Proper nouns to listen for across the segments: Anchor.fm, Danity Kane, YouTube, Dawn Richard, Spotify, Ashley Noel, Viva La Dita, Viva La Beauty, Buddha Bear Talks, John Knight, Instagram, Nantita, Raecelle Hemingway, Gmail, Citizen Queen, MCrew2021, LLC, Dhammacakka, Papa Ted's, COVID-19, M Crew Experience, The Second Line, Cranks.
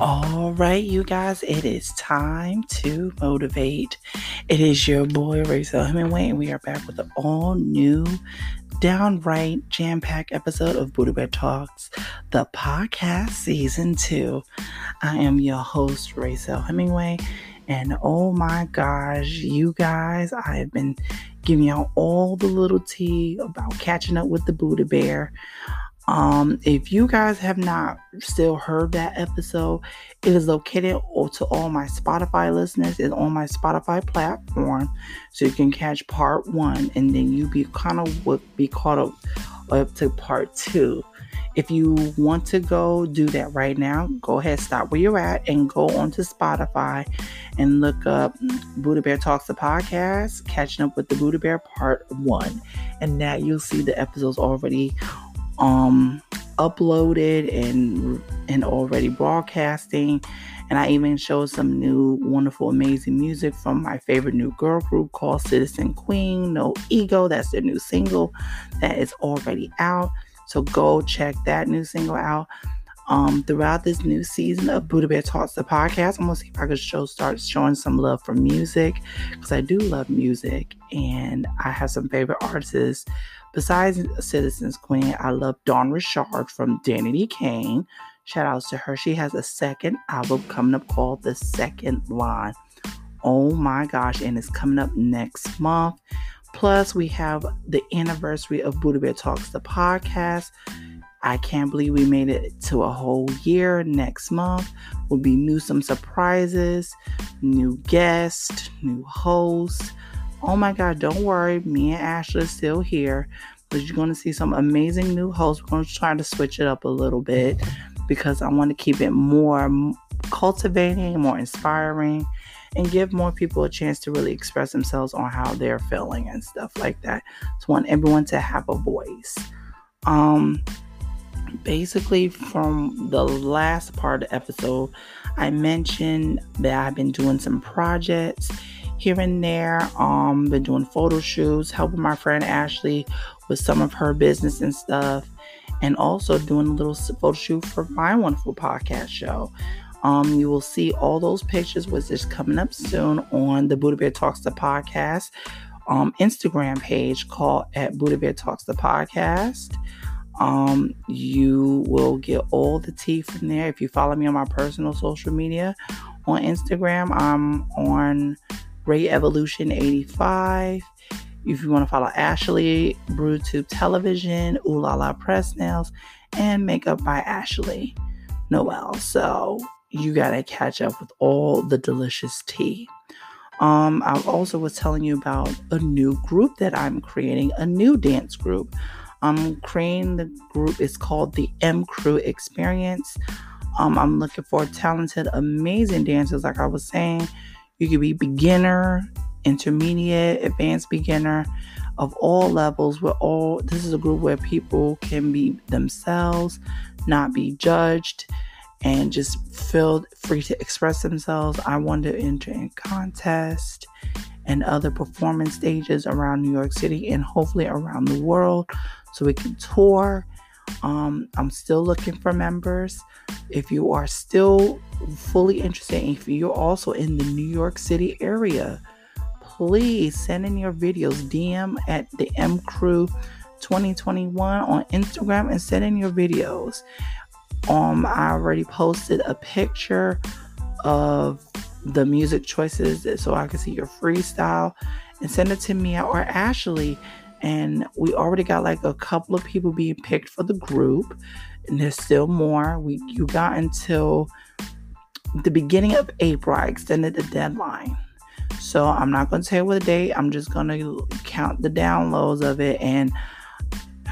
All right, you guys, it is time to motivate. It is your boy, Raecelle Hemingway, and we are back with an all-new, downright jam-packed episode of Buddha Bear Talks, the podcast season 2. I am your host, Raecelle Hemingway, and oh my gosh, you guys, I have been giving out all the little tea about catching up with the Buddha Bear. If you guys have not still heard that episode, it is located to all my Spotify listeners. It's on my Spotify platform, so you can catch part 1, and then you be kind of would be caught up to part 2. If you want to go do that right now, go ahead, stop where you're at, and go onto Spotify and look up Buddha Bear Talks the Podcast, Catching Up with the Buddha Bear Part 1, and now you'll see the episodes already uploaded and already broadcasting, and I even showed some new wonderful amazing music from my favorite new girl group called Citizen Queen, No Ego. That's their new single that is already out, so go check that new single out. Throughout this new season of Buddha Bear Talks the Podcast, I'm gonna see if I could start showing some love for music, because I do love music, and I have some favorite artists. Besides Citizen's Queen, I love Dawn Richard from Danity Kane. Shout outs to her. She has a second album coming up called The Second Line. Oh my gosh, and it's coming up next month. Plus, we have the anniversary of Buddha Bear Talks, the podcast. I can't believe we made it to a whole year. Next month will be some surprises, new guests, new hosts. Oh my God, don't worry. Me and Ashley are still here, but you're going to see some amazing new hosts. We're going to try to switch it up a little bit, because I want to keep it more cultivating, more inspiring, and give more people a chance to really express themselves on how they're feeling and stuff like that. So I want everyone to have a voice. Basically, from the last part of the episode, I mentioned that I've been doing some projects here and there. Been doing photo shoots, helping my friend Ashley with some of her business and stuff, and also doing a little photo shoot for my wonderful podcast show. You will see all those pictures, which is coming up soon, on the Buddha Bear Talks the Podcast Instagram page, called at Buddha Bear Talks the Podcast. You will get all the tea from there. If you follow me on my personal social media on Instagram, I'm on RayEvolution85. If you want to follow Ashley, BrewTube Television, Ooh La La Press Nails, and Makeup by Ashley Noel. So you gotta catch up with all the delicious tea. I also was telling you about a new group that I'm creating, a new dance group. I'm creating the group. It's called the M Crew Experience. I'm looking for talented, amazing dancers. Like I was saying, you could be beginner, intermediate, advanced beginner, of all levels. This is a group where people can be themselves, not be judged, and just feel free to express themselves. I want to enter in contests and other performance stages around New York City and hopefully around the world, so we can tour. I'm still looking for members. If you are still fully interested, and if you're also in the New York City area, please send in your videos. DM at the MCrew2021 on Instagram and send in your videos. I already posted a picture of the music choices, so I can see your freestyle, and send it to me or Ashley. And we already got like a couple of people being picked for the group, and there's still more. You got until the beginning of April. I extended the deadline, so I'm not going to tell you what date. I'm just going to count the downloads of it, and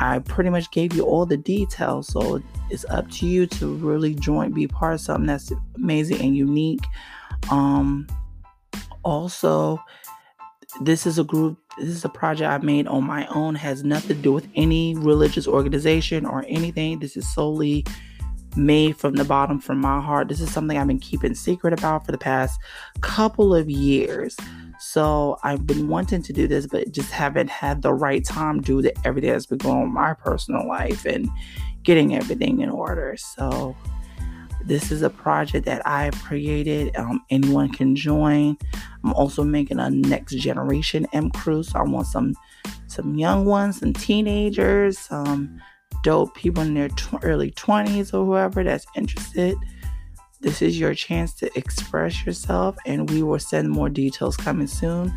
I pretty much gave you all the details. So it's up to you to really be part of something that's amazing and unique. Also, this is a group. This is a project I made on my own. Has nothing to do with any religious organization or anything. This is solely made from the bottom, from my heart. This is something I've been keeping secret about for the past couple of years. So I've been wanting to do this, but just haven't had the right time due to everything that's been going on in my personal life and getting everything in order. So This is a project that I have created. Anyone can join. I'm also making a next generation M Crew. So I want some young ones, some teenagers, some dope people in their early 20s or whoever that's interested. This is your chance to express yourself, and we will send more details coming soon.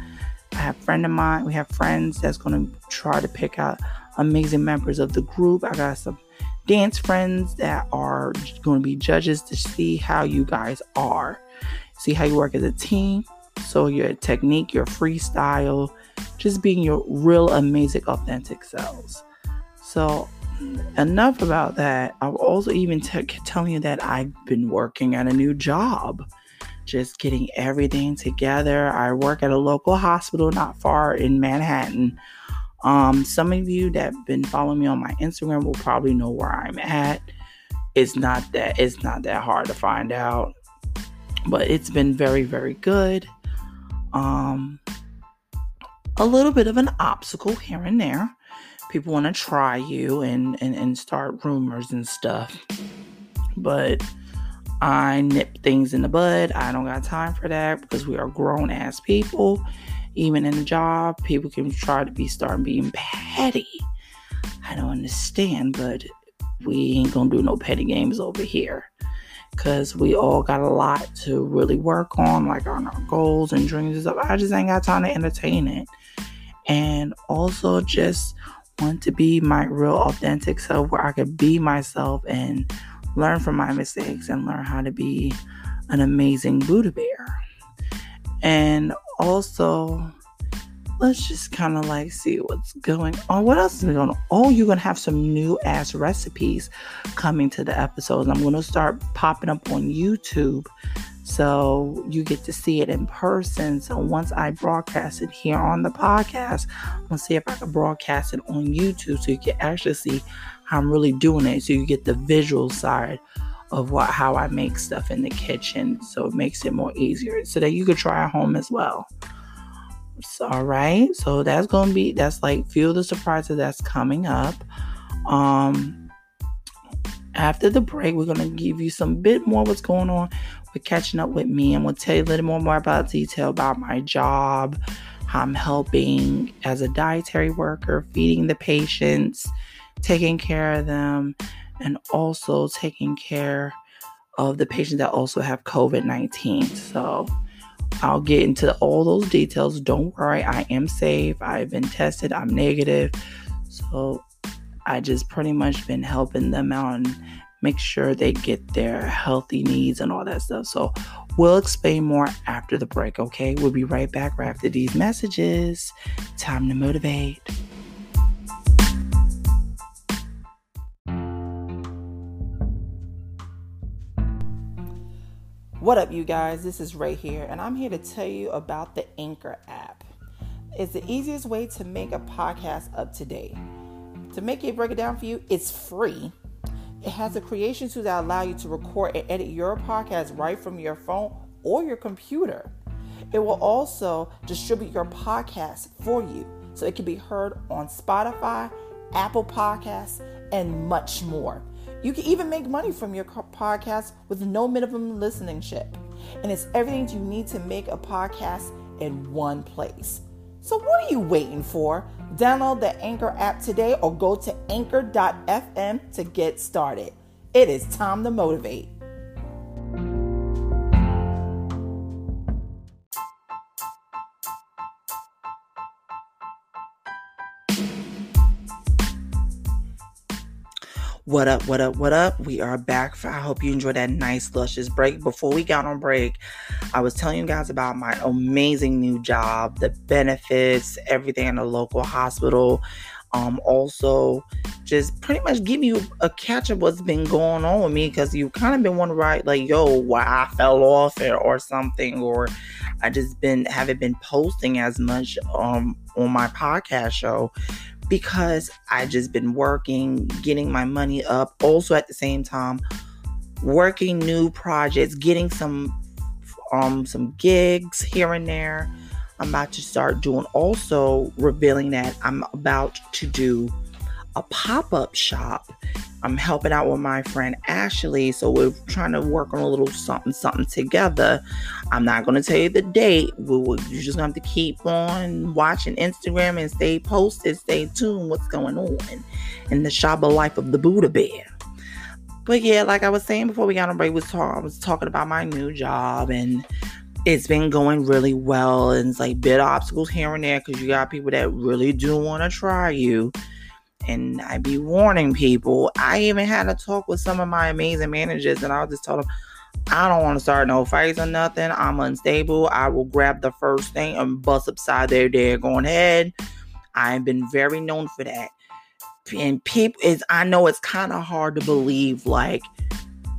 We have friends that's going to try to pick out amazing members of the group. I got some dance friends that are going to be judges to see how you guys are, see how you work as a team. So your technique, your freestyle, just being your real amazing authentic selves. So enough about that. I'm also even telling you that I've been working at a new job, just getting everything together. I work at a local hospital not far in Manhattan. Some of you that have been following me on my Instagram will probably know where I'm at. It's not that hard to find out, but it's been very, very good. A little bit of an obstacle here and there. People want to try you and start rumors and stuff, but I nip things in the bud. I don't got time for that because we are grown ass people. Even in the job, people can try to start being petty. I don't understand, but we ain't gonna do no petty games over here because we all got a lot to really work on, like on our goals and dreams and stuff. I just ain't got time to entertain it. And also just want to be my real authentic self where I could be myself and learn from my mistakes and learn how to be an amazing Buddha bear. And also, let's just kind of like see what's going on. What else is going on? Oh, you're going to have some new ass recipes coming to the episodes. I'm going to start popping up on YouTube so you get to see it in person. So once I broadcast it here on the podcast, I'm going to see if I can broadcast it on YouTube so you can actually see how I'm really doing it. So you get the visual side of how I make stuff in the kitchen. So it makes it more easier so that you could try at home as well. So, all right. So that's like feel the surprises that's coming up. After the break, we're going to give you some bit more what's going on. We're catching up with me and we'll tell you a little more about detail about my job, how I'm helping as a dietary worker, feeding the patients, taking care of them, and also taking care of the patients that also have COVID-19. So I'll get into all those details. Don't worry, I am safe. I've been tested. I'm negative. So I just pretty much been helping them out and make sure they get their healthy needs and all that stuff. So we'll explain more after the break, okay? We'll be right back right after these messages. Time to motivate. What up, you guys? This is Ray here, and I'm here to tell you about the Anchor app. It's the easiest way to make a podcast up to date. To make it break it down for you, it's free. It has a creation tool that allows you to record and edit your podcast right from your phone or your computer. It will also distribute your podcast for you, so it can be heard on Spotify, Apple Podcasts, and much more. You can even make money from your podcast with no minimum listenership. And it's everything you need to make a podcast in one place. So what are you waiting for? Download the Anchor app today or go to Anchor.fm to get started. It is time to motivate. What up, what up, what up? We are back. I hope you enjoyed that nice, luscious break. Before we got on break, I was telling you guys about my amazing new job, the benefits, everything in the local hospital. Also, just pretty much give you a catch of what's been going on with me because you've kind of been wondering, right, like, yo, why I fell off or something, or I just haven't been posting as much on my podcast show. Because I just been working, getting my money up. Also at the same time, working new projects, getting some gigs here and there. I'm about to start doing, also revealing that I'm about to do a pop-up shop I'm helping out with my friend Ashley. So we're trying to work on a little something together. I'm not going to tell you the date. You're just going to have to keep on watching Instagram and stay posted, stay tuned what's going on in the Shaba life of the Buddha Bear. But yeah, like I was saying before we got on break, I was talking about my new job, and it's been going really well. And it's like bit obstacles here and there because you got people that really do want to try you. And I be warning people. I even had a talk with some of my amazing managers, and I just told them, I don't want to start no fights or nothing. I'm unstable. I will grab the first thing and bust upside their daggone head. I've been very known for that. And people, I know it's kind of hard to believe, like,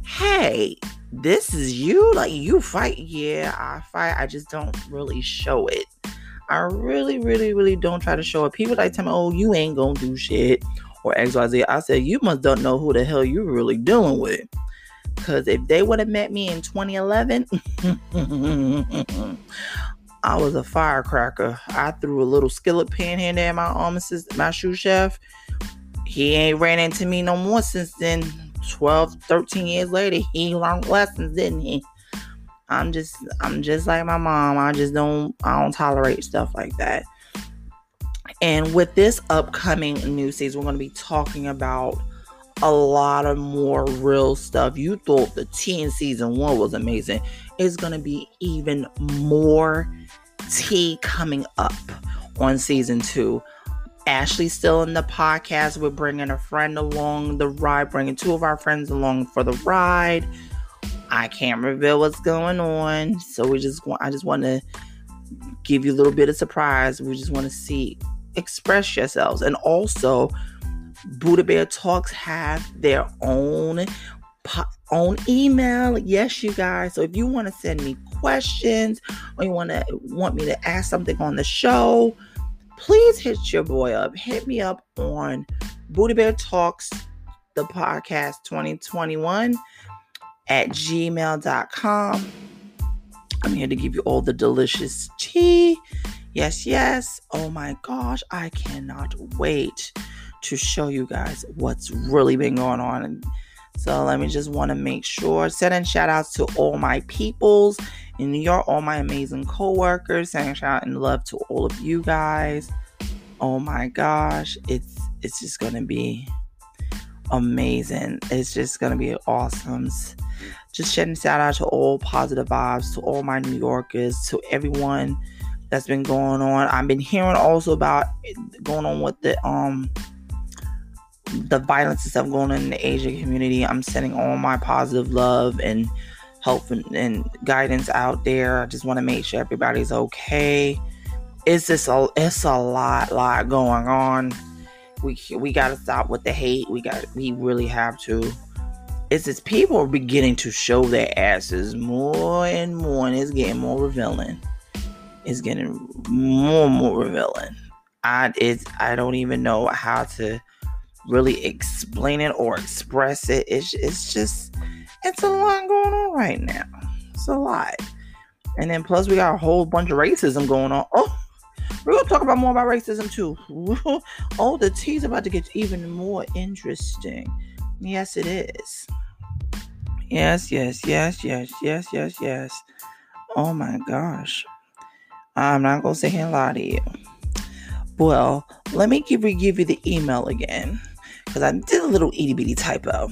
hey, this is you? Like, you fight? Yeah, I fight. I just don't really show it. I really, really, really don't try to show it. People like tell me, oh, you ain't gonna do shit or XYZ. I said, you must don't know who the hell you really dealing with. Because if they would have met me in 2011, I was a firecracker. I threw a little skillet pan here and there at my sous chef. He ain't ran into me no more since then. 12, 13 years later, he learned lessons, didn't he? I'm just like my mom. I don't tolerate stuff like that. And with this upcoming new season, we're going to be talking about a lot of more real stuff. You thought the tea in season 1 was amazing. It's going to be even more tea coming up on season 2. Ashley's still in the podcast. We're bringing a friend along the ride, bringing two of our friends along for the ride. I can't reveal what's going on, so I just want to give you a little bit of surprise. We just want to see, express yourselves. And also, Buddha Bear Talks have their own email. Yes, you guys. So if you want to send me questions or you want me to ask something on the show, please hit your boy up. Hit me up on Buddha Bear Talks, the podcast 2021. At gmail.com. I'm here to give you all the delicious tea. Yes, yes. Oh my gosh, I cannot wait to show you guys what's really been going on. And so let me just want to make sure, sending shout outs to all my peoples in New York, all my amazing co-workers, sending shout out and love to all of you guys. Oh my gosh, it's just going to be amazing. It's just going to be awesome. Just shedding shout out to all positive vibes, to all my New Yorkers, to everyone that's been going on. I've been hearing also about going on with the violence and stuff going on in the Asian community. I'm sending all my positive love and help and guidance out there. I just want to make sure everybody's okay. It's a lot going on. We gotta stop with the hate. We really have to. It's just people are beginning to show their asses more and more, and it's getting more revealing. It's getting more and more revealing. I don't even know how to really explain it or express it. It's a lot going on right now. It's a lot, and then plus we got a whole bunch of racism going on. Oh. We're going to talk more about racism, too. Oh, the tea's about to get even more interesting. Yes, it is. Yes. Oh, my gosh. I'm not going to sit here and lie to you. Well, let me give you the email again, because I did a little itty-bitty typo.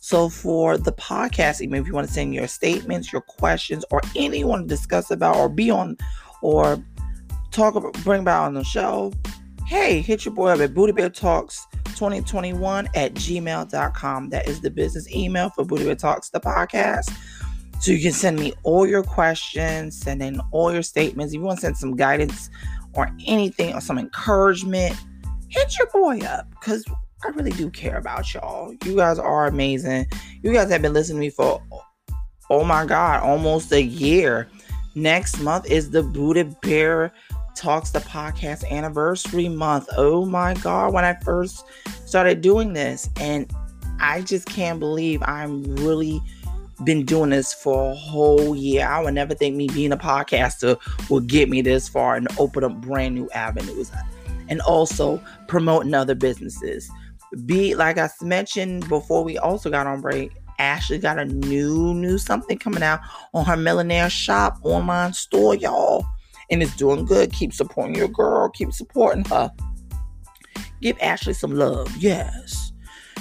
So for the podcast email, if you want to send your statements, your questions, or anything you want to discuss about or be on or talk about, bring about on the show, hey, hit your boy up at Buddha Bear Talks 2021 at gmail.com. That is the business email for Buddha Bear Talks, the podcast. So you can send me all your questions, send in all your statements. If you want to send some guidance or anything or some encouragement, hit your boy up, because I really do care about y'all. You guys are amazing. You guys have been listening to me for, oh my God, almost a year. Next month is the Buddha Bear Talks the podcast anniversary month. Oh my God, when I first started doing this, and I just can't believe I'm really been doing this for a whole year. I would never think me being a podcaster would get me this far and open up brand new avenues and also promoting other businesses. Be like I mentioned before we also got on break, Ashley got a new something coming out on her millionaire shop online store, y'all, and it's doing good. Keep supporting your girl, keep supporting her, give Ashley some love. Yes,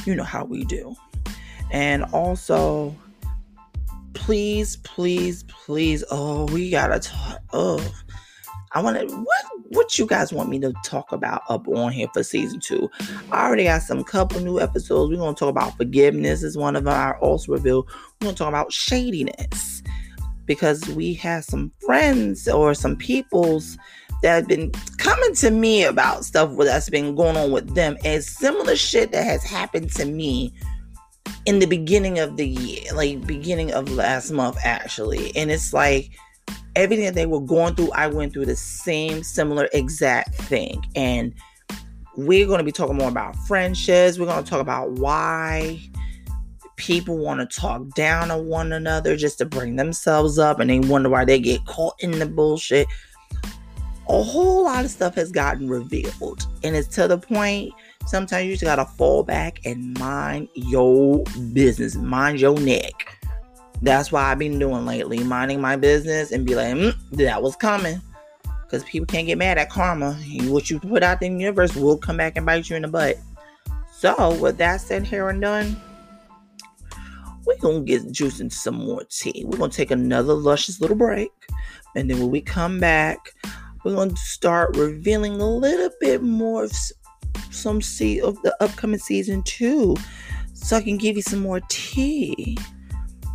you know how we do. And also please, oh, we gotta talk. Oh, I want to, what you guys want me to talk about up on here for season 2? I already got some couple new episodes. We're going to talk about forgiveness is one of our also revealed. We're going to talk about shadiness because we have some friends or some peoples that have been coming to me about stuff that's been going on with them and similar shit that has happened to me in the beginning of the year, like beginning of last month actually. And it's like, everything that they were going through, I went through the same similar exact thing. And we're going to be talking more about friendships. We're going to talk about why people want to talk down on one another just to bring themselves up. And they wonder why they get caught in the bullshit. A whole lot of stuff has gotten revealed. And it's to the point, sometimes you just got to fall back and mind your business. Mind your neck. That's why I've been doing lately, minding my business and be like, that was coming. Because people can't get mad at karma. What you put out in the universe will come back and bite you in the butt. So, with that said, here and done, we're going to get juicing some more tea. We're going to take another luscious little break. And then when we come back, we're going to start revealing a little bit more of some seed of the upcoming season 2. So I can give you some more tea.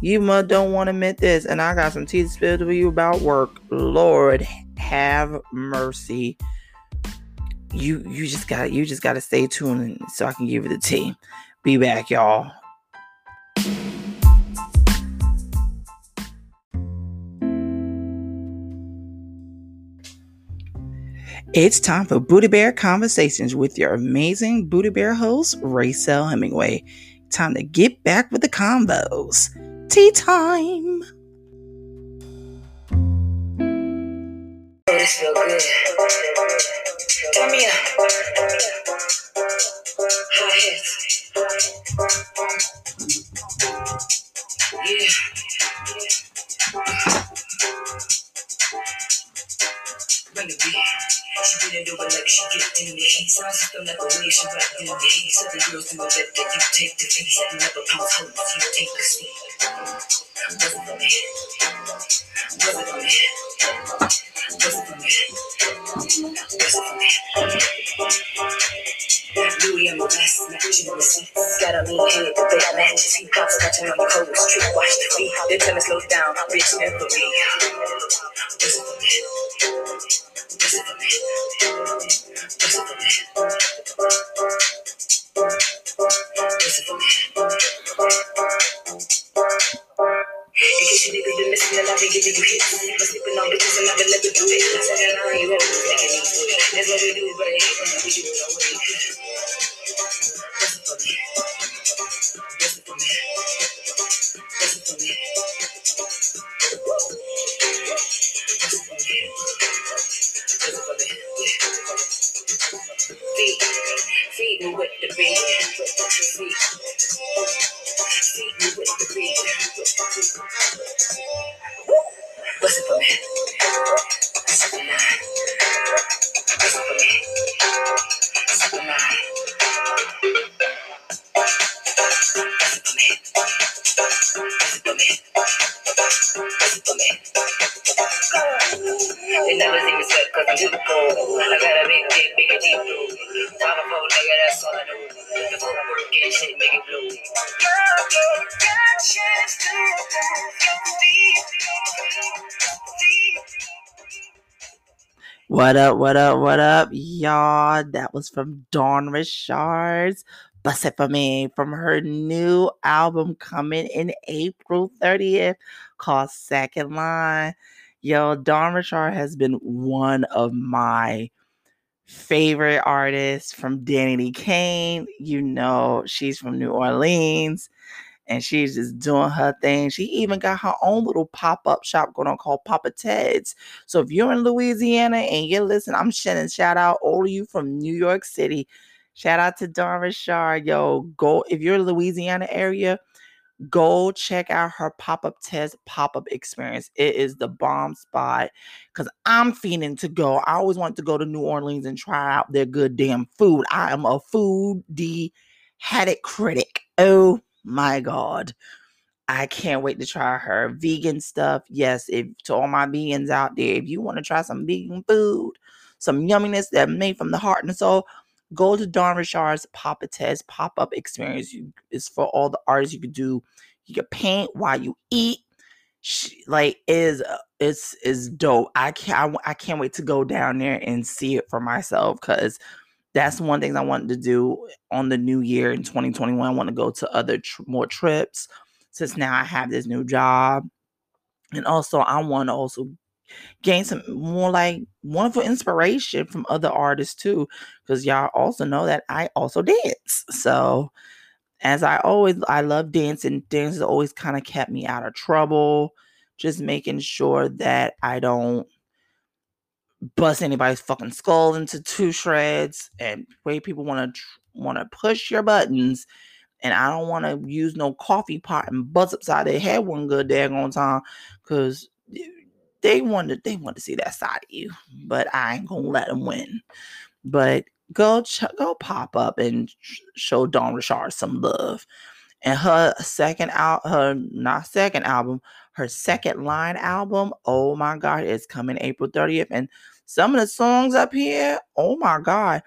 You must don't want to admit this, and I got some tea to spill to you about work. Lord, have mercy. You just gotta stay tuned so I can give you the tea. Be back, y'all. It's time for Booty Bear Conversations with your amazing Booty Bear host, Raecelle Hemingway. Time to get back with the combos. Tea time. This feel good. Turn me up. Hot hits. Yeah. Bring it back. She didn't do it like she get in the heat. So I set them like a wave, she rocked in the heat. So the girls in the bed that you take the feet. Setting up a pound home if you take the seat. Was it for me? Was it for me? Was it for me? Was it for me? Louis and my glasses matching the seats. Got a mean head, but they got matches. He pops catching on the cold street. Watch the feet. They tell me slow down, bitch, and for me. Was it for me? Was it for me? What up, y'all? That was from Dawn Richard's Bust It For Me from her new album coming in April 30th called Second Line. Yo, Dawn Richard has been one of my favorite artists from Danity Kane. You know, she's from New Orleans. And she's just doing her thing. She even got her own little pop-up shop going on called Papa Ted's. So if you're in Louisiana and you're listening, I'm sending shout out all of you from New York City. Shout out to Dawn Richard. Yo, go. If you're in the Louisiana area, go check out her Pop-Up Ted's pop-up experience. It is the bomb spot because I'm fiending to go. I always want to go to New Orleans and try out their good damn food. I am a foodie, had it critic. Oh my God. I can't wait to try her vegan stuff. Yes, if to all my vegans out there, if you want to try some vegan food, some yumminess that made from the heart and soul, go to Dawn Richard's Papa Ted's pop-up experience. It's for all the artists. You could do, you can paint while you eat. It's dope. I can't wait to go down there and see it for myself because that's one thing I wanted to do on the new year in 2021. I want to go to other more trips. Since now I have this new job, and also I want to also gain some more like wonderful inspiration from other artists too, because y'all also know that I also dance. So as I love dancing. Dance has always kind of kept me out of trouble, just making sure that I don't bust anybody's fucking skull into two shreds and way people want to push your buttons. And I don't want to use no coffee pot and buzz upside their head one good daggone time because they want to see that side of you. But I ain't going to let them win. But go pop up and show Dawn Richard some love. And her Second Line album, oh my God, it's coming April 30th. And some of the songs up here, oh my God.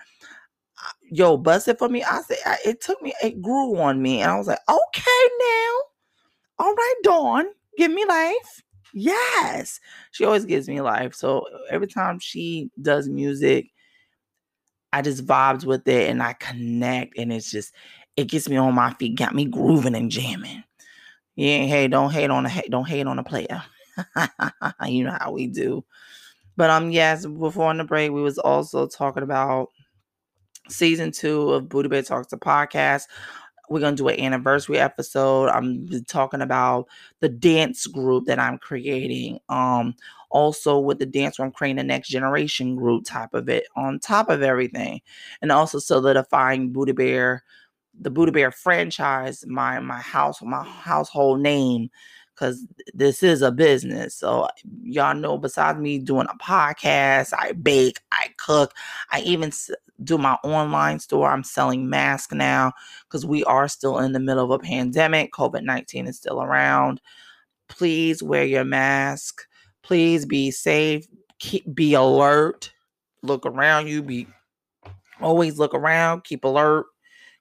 Yo, bust it for me. I said, it grew on me. And I was like, okay, now. All right, Dawn, give me life. Yes. She always gives me life. So every time she does music, I just vibes with it and I connect. And it's just, it gets me on my feet, got me grooving and jamming. Yeah, hey, don't hate on a player. You know how we do. But yes, before on the break, we was also talking about Season 2 of Buddha Bear Talks, the podcast. We're going to do an anniversary episode. I'm talking about the dance group that I'm creating. Also with the dance group, I'm creating a next generation group type of it on top of everything. And also solidifying Buddha Bear, the Buddha Bear franchise, my household name, because this is a business. So y'all know besides me doing a podcast, I bake, I cook, I even do my online store. I'm selling masks now because we are still in the middle of a pandemic. COVID-19 is still around. Please wear your mask. Please be safe. Be alert. Look around you. Always look around. Keep alert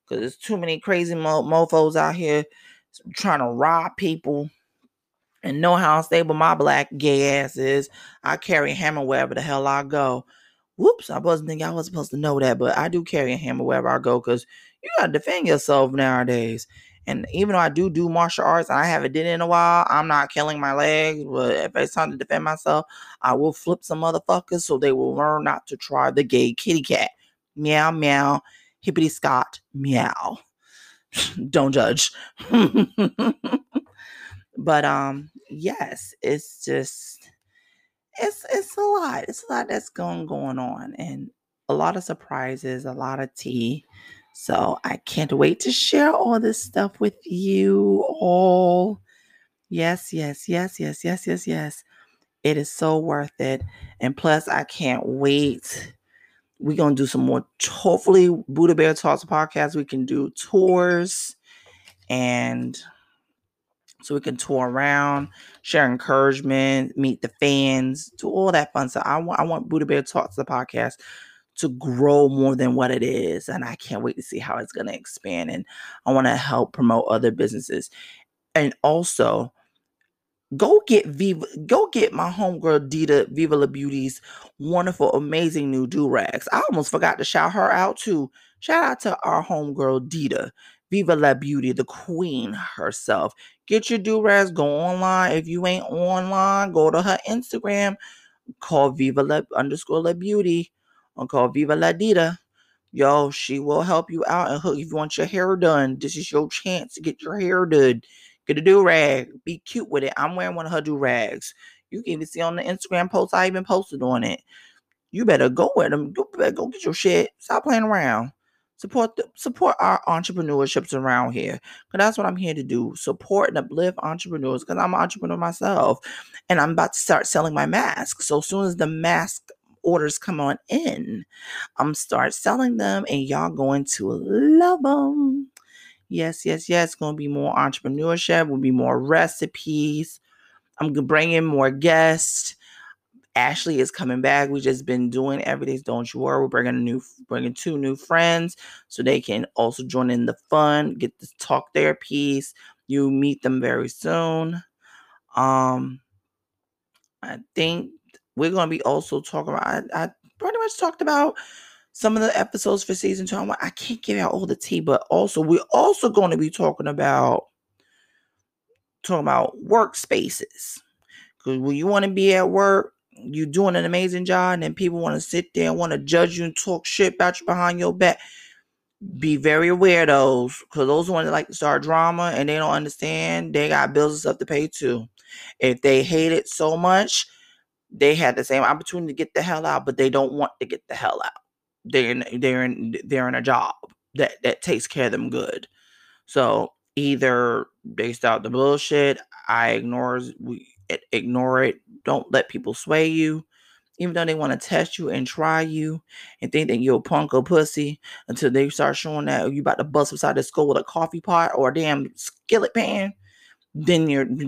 because there's too many crazy mofos out here trying to rob people. And know how unstable my black gay ass is. I carry a hammer wherever the hell I go. Whoops, I wasn't thinking I was supposed to know that, but I do carry a hammer wherever I go because you got to defend yourself nowadays. And even though I do martial arts, and I haven't did it in a while, I'm not killing my legs, but if it's time to defend myself, I will flip some motherfuckers so they will learn not to try the gay kitty cat. Meow, meow, hippity Scott, meow. Don't judge. But yes, it's just... It's a lot. It's a lot that's going on and a lot of surprises, a lot of tea. So I can't wait to share all this stuff with you all. Yes. It is so worth it. And plus, I can't wait. We're going to do some more. Hopefully, Buddha Bear Talks podcast. We can do tours and... so we can tour around, share encouragement, meet the fans, do all that fun stuff. I want Buddha Bear Talks, the podcast, to grow more than what it is. And I can't wait to see how it's going to expand. And I want to help promote other businesses. And also, go get my homegirl Dita, Viva La Beauty's wonderful, amazing new do-rags. I almost forgot to shout her out too. Shout out to our homegirl Dita. Viva La Beauty, the queen herself. Get your do-rags, go online. If you ain't online, go to her Instagram. Call Viva La _La Beauty or call Viva La Dita. Yo, she will help you out. And if you want your hair done, this is your chance to get your hair done. Get a do-rag. Be cute with it. I'm wearing one of her do-rags. You can even see on the Instagram post I even posted on it. You better go with them. You better go get your shit. Stop playing around. Support our entrepreneurships around here, because that's what I'm here to do. Support and uplift entrepreneurs, because I'm an entrepreneur myself, and I'm about to start selling my masks. So as soon as the mask orders come on in, I'm start selling them, and y'all going to love them. Yes, yes, yes. It's going to be more entrepreneurship. Will be more recipes. I'm bringing more guests. Ashley is coming back. We just been doing everything. Don't you worry. We're bringing two new friends so they can also join in the fun, get to talk their piece. You meet them very soon. I think we're going to be also talking about, I pretty much talked about some of the episodes for season 2. I can't give out all the tea, but also we're also going to be talking about workspaces. Because when you want to be at work, you're doing an amazing job, and then people want to sit there and want to judge you and talk shit about you behind your back. Be very aware of those, because those ones that like to start drama and they don't understand, they got bills and stuff to pay too. If they hate it so much, they had the same opportunity to get the hell out, but they don't want to get the hell out. They're in a job that takes care of them good. So either they start the bullshit, ignore it. Don't let people sway you, even though they want to test you and try you and think that you're a punk or pussy, until they start showing that you about to bust beside the skull with a coffee pot or a damn skillet pan. Then they're gonna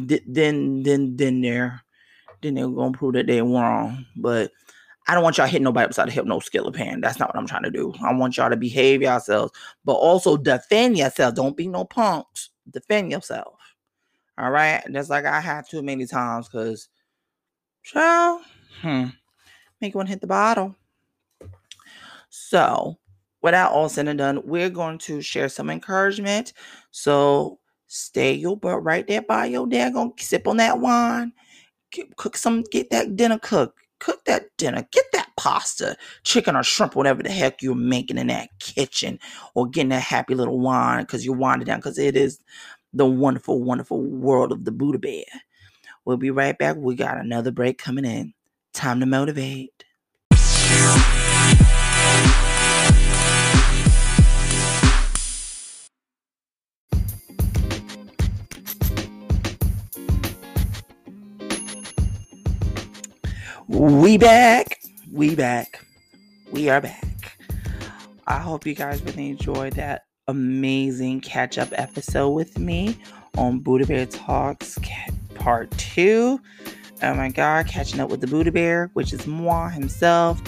prove that they're wrong. But I don't want y'all hitting nobody beside the hip, no skillet pan. That's not what I'm trying to do. I want y'all to behave yourselves, but also defend yourself. Don't be no punks. Defend yourself. All right, that's like I have too many times, because child, make one hit the bottle. So, without all said and done, we're going to share some encouragement. So, stay your butt right there by your daggone, sip on that wine, get that dinner cooked. Cook that dinner. Get that pasta, chicken or shrimp, whatever the heck you're making in that kitchen, or getting that happy little wine because you're winding down, because it is the wonderful, wonderful world of the Buddha Bear. We'll be right back. We got another break coming in. Time to motivate. We back. We are back. I hope you guys really enjoyed that amazing catch-up episode with me on Buddha Bear Talks Part 2. Oh my God, catching up with the Buddha Bear, which is moi himself.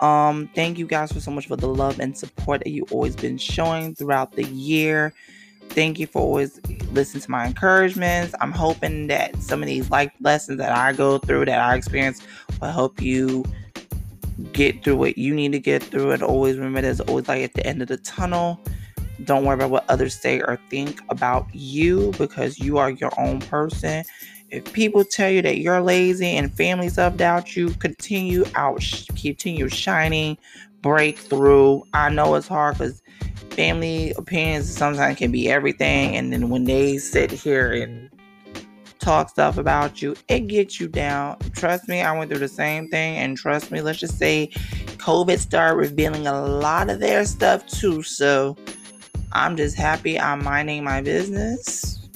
Thank you guys for so much for the love and support that you always been showing throughout the year. Thank you for always listening to my encouragements. I'm hoping that some of these life lessons that I go through, that I experience, will help you get through what you need to get through. And always remember, there's always light at the end of the tunnel. Don't worry about what others say or think about you, because you are your own person. If people tell you that you're lazy and family self-doubt you, continue shining, break through. I know it's hard, because family opinions sometimes can be everything, and then when they sit here and talk stuff about you, it gets you down. Trust me, I went through the same thing, and trust me, let's just say COVID started revealing a lot of their stuff too. So I'm just happy I'm minding my business.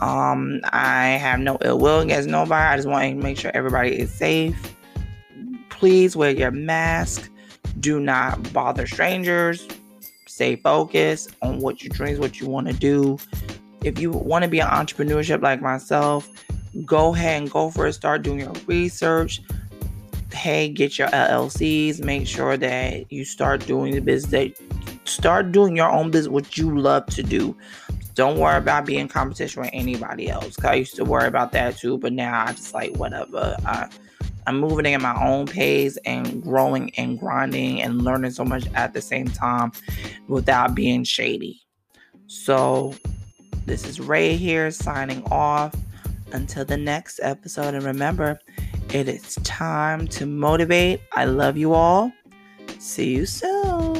I have no ill will against nobody. I just want to make sure everybody is safe. Please wear your mask. Do not bother strangers. Stay focused on what your dreams, what you want to do. If you want to be an entrepreneurship like myself, go ahead and go for it. Start doing your research. Hey, get your LLCs. Make sure that you start doing the business. Start doing your own business, what you love to do. Don't worry about being in competition with anybody else. I used to worry about that too, but now I just like whatever. I'm moving at my own pace and growing and grinding and learning so much at the same time without being shady. So this is Ray here signing off until the next episode. And remember, it is time to motivate. I love you all. See you soon.